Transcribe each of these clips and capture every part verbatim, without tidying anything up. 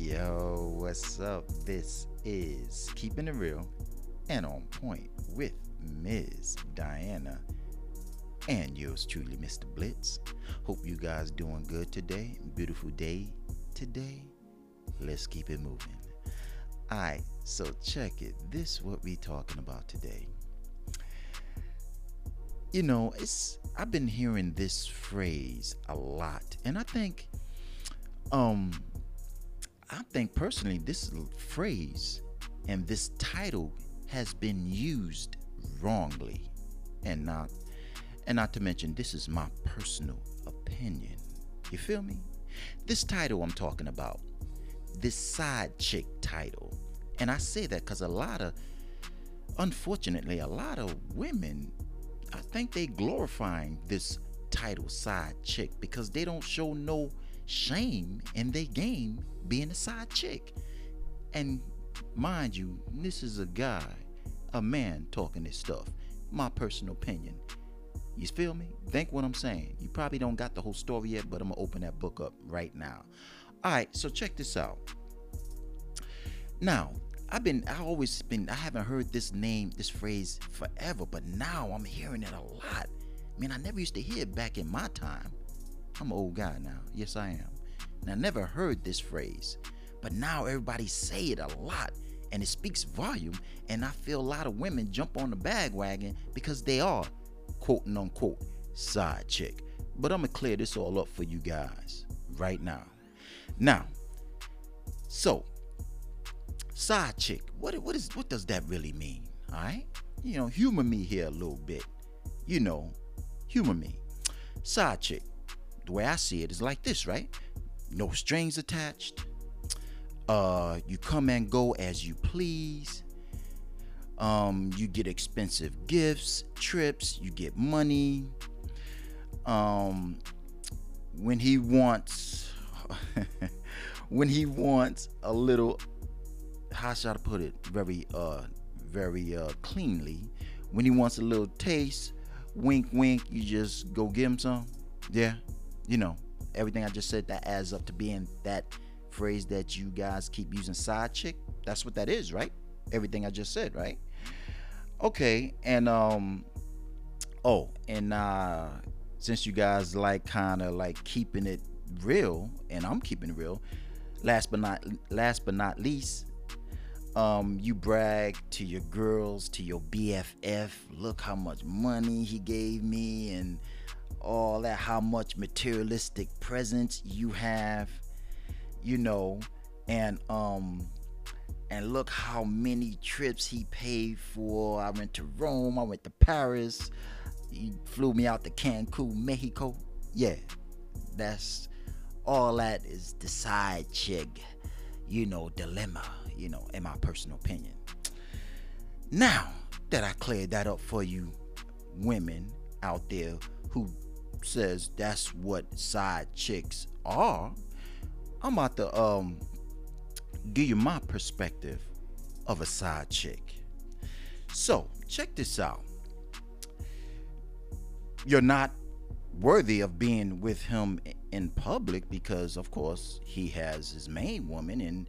Yo, what's up? This is Keeping It Real and On Point with Miz Diana and yours truly, Mister Blitz. Hope you guys doing good today. Beautiful day today. Let's keep it moving. Alright, so check it. This is what we talking about today. You know, it's I've been hearing this phrase a lot, and I think um I think personally this phrase and this title has been used wrongly, and not and not to mention this is my personal opinion. You feel me? This title I'm talking about, this side chick title, and I say that because a lot of unfortunately a lot of women, I think they glorifying this title side chick because they don't show no shame in their game being a side chick. And mind you, this is a guy, a man talking this stuff. My personal opinion. You feel me? Think what I'm saying. You probably don't got the whole story yet, but I'm gonna open that book up right now. All right, so check this out. Now, I've been, I always been, I haven't heard this name, this phrase forever, but now I'm hearing it a lot. I mean, I never used to hear it back in my time. I'm an old guy now. Yes, I am. And I never heard this phrase, but now everybody say it a lot, and it speaks volume, and I feel a lot of women jump on the bandwagon because they are, quote unquote, side chick. But I'm gonna clear this all up for you guys right now. Now, so, side chick, what what is what does that really mean? All right, you know, humor me here a little bit. You know, humor me. Side chick, the way I see it is like this, right? No strings attached. Uh, you come and go as you please. Um, you get expensive gifts, trips. You get money. Um, when he wants, when he wants a little. How should I put it? Very, uh, very uh, cleanly. When he wants a little taste, wink, wink, you just go give him some. Yeah, you know, everything I just said that adds up to being that phrase that you guys keep using, side chick. That's what that is, right? Everything I just said, right? Okay, and um, oh, and uh, since you guys like kind of like keeping it real, and I'm keeping it real. Last but not last but not least. Um, you brag to your girls, to your B F F, look how much money he gave me and all that, how much materialistic presents you have, you know, and um, and look how many trips he paid for. I went to Rome, I went to Paris, he flew me out to Cancun, Mexico. Yeah, that's all that is the side chick, you know, dilemma. You know, in my personal opinion. Now that I cleared that up for you women out there who says that's what side chicks are, I'm about to um give you my perspective of a side chick. So check this out. You're not worthy of being with him in public because of course he has his main woman, and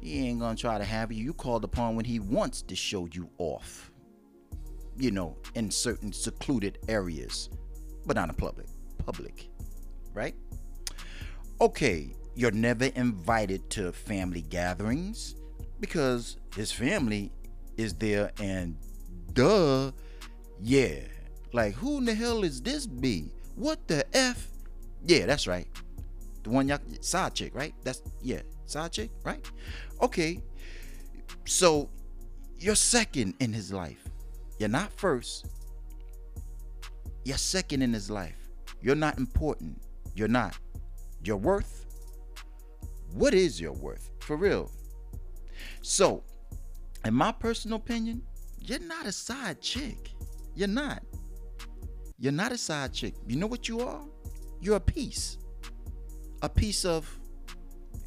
he ain't gonna try to have you. You called upon when he wants to show you off, you know, in certain secluded areas, but not in public, public, right? Okay, you're never invited to family gatherings because his family is there, and duh, yeah. Like, who in the hell is this B? What the F? Yeah, that's right. The one y'all, side chick, right? That's, yeah. Side chick, right? Okay, so you're second in his life. You're not first. You're second in his life. You're not important. You're not. Your worth? What is your worth? For real. So, in my personal opinion, you're not a side chick. You're not. You're not a side chick. You know what you are? You're a piece. A piece of...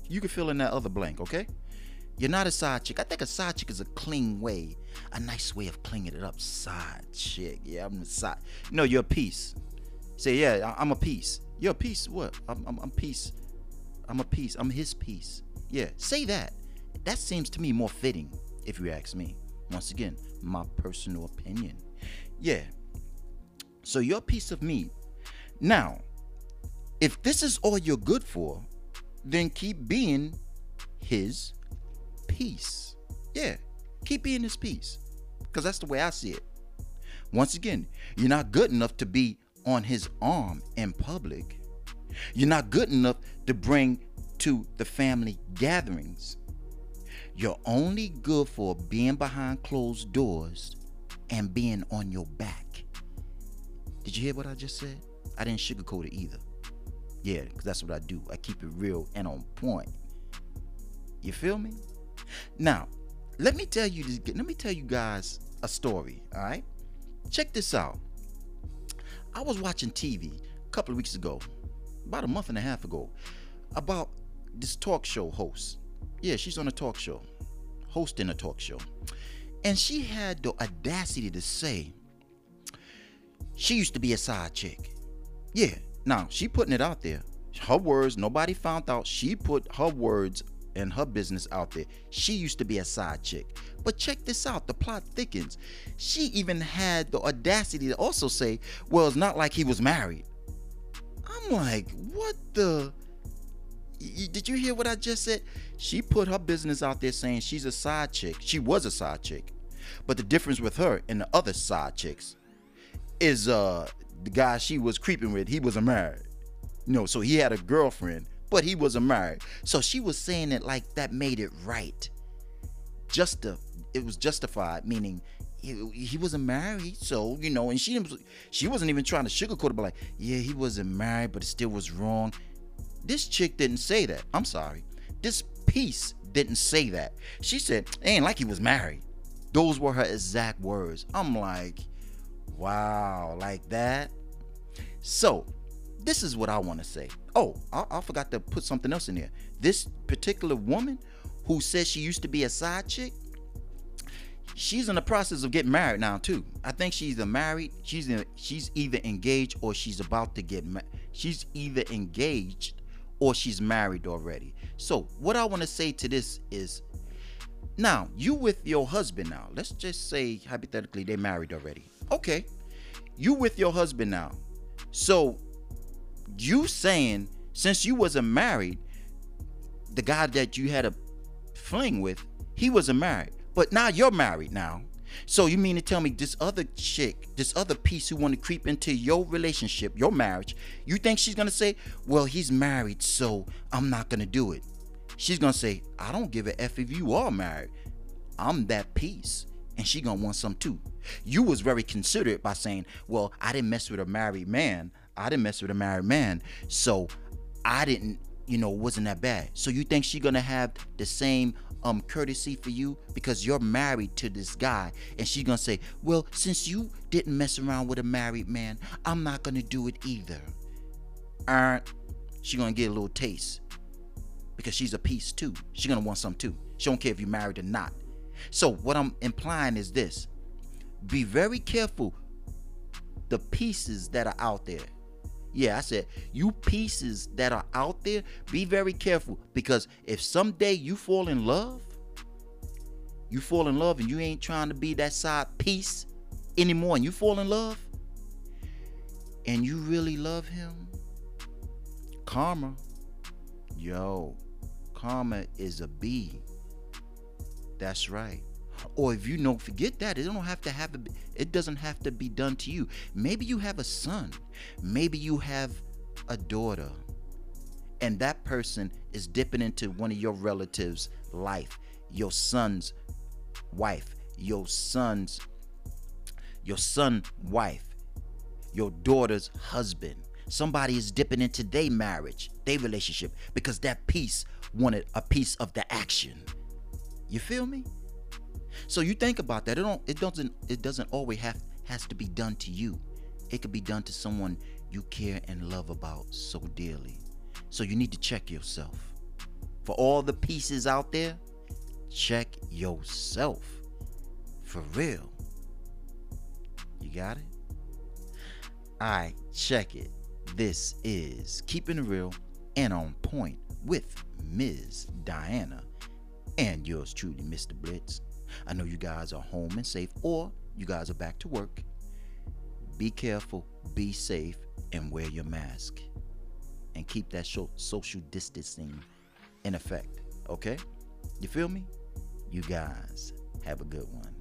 You can fill in that other blank, okay? You're not a side chick. I think a side chick is a clean way, a nice way of cleaning it up. Side chick, yeah, I'm a side. No, you're a piece. Say, yeah, I'm a piece. You're a piece. What? I'm, I'm, I'm a piece. I'm a piece. I'm his piece. Yeah, say that. That seems to me more fitting, if you ask me. Once again, my personal opinion. Yeah. So you're a piece of meat. Now, if this is all you're good for, then keep being his piece. Yeah, keep being his piece, because that's the way I see it. Once again, you're not good enough to be on his arm in public. You're not good enough to bring to the family gatherings. You're only good for being behind closed doors and being on your back. Did you hear what I just said? I didn't sugarcoat it either. Yeah, because that's what I do. I keep it real and on point. You feel me? Now, let me tell you this. Let me tell you guys a story, all right? Check this out. I was watching T V a couple of weeks ago, about a month and a half ago, about this talk show host. Yeah, she's on a talk show, hosting a talk show. And she had the audacity to say she used to be a side chick. Yeah, now she putting it out there. Her words, nobody found out. She put her words and her business out there. She used to be a side chick. But check this out, the plot thickens. She even had the audacity to also say, well, it's not like he was married. I'm like, what the? Did you hear what I just said? She put her business out there saying she's a side chick. She was a side chick. But the difference with her and the other side chicks is uh, the guy she was creeping with, he wasn't married. You know, so he had a girlfriend, but he wasn't married. So she was saying it like that made it right. Just to, it was justified, meaning he, he wasn't married. So, you know, and she, she wasn't even trying to sugarcoat it, but like, yeah, he wasn't married, but it still was wrong. This chick didn't say that. I'm sorry. This piece didn't say that. She said, it ain't like he was married. Those were her exact words. I'm like, wow, like that? So, this is what I want to say. Oh, I, I forgot to put something else in there. This particular woman who says she used to be a side chick, she's in the process of getting married now too. I think she's either married, she's, in, she's either engaged or she's about to get married. She's either engaged or she's married already. So what I want to say to this is, now you with your husband now, let's just say hypothetically they're married already. Okay, you with your husband now. So you saying since you wasn't married, the guy that you had a fling with, he wasn't married, but now you're married now. So you mean to tell me this other chick, this other piece who want to creep into your relationship, your marriage, you think she's going to say, well, he's married, so I'm not going to do it. She's going to say, I don't give a F if you are married. I'm that piece. And she going to want some too. You was very considerate by saying, well, I didn't mess with a married man. I didn't mess with a married man. So I didn't, you know, wasn't that bad. So you think she's going to have the same um courtesy for you because you're married to this guy, and she's gonna say, well, since you didn't mess around with a married man, I'm not gonna do it either? Aren't she gonna get a little taste, because she's a piece too. She's gonna want some too. She don't care if you're married or not. So what I'm implying is this: be very careful the pieces that are out there. Yeah, I said, you pieces that are out there, be very careful, because if someday you fall in love, you fall in love and you ain't trying to be that side piece anymore, and you fall in love and you really love him, karma, yo, karma is a B. That's right. Or if you know, forget that. It don't have to have. A, it doesn't have to be done to you. Maybe you have a son. Maybe you have a daughter, and that person is dipping into one of your relatives' life. Your son's wife. Your son's. Your son's wife. Your daughter's husband. Somebody is dipping into their marriage, their relationship, because that piece wanted a piece of the action. You feel me? So you think about that. It don't. It doesn't. It doesn't always have has to be done to you. It could be done to someone you care and love about so dearly. So you need to check yourself. For all the pieces out there, check yourself. For real. You got it? All right, check it. This is Keeping It Real and On Point with Miz Diana and yours truly, Mister Blitz. I know you guys are home and safe, or you guys are back to work. Be careful, be safe, and wear your mask. And keep that social distancing in effect, okay? You feel me? You guys have a good one.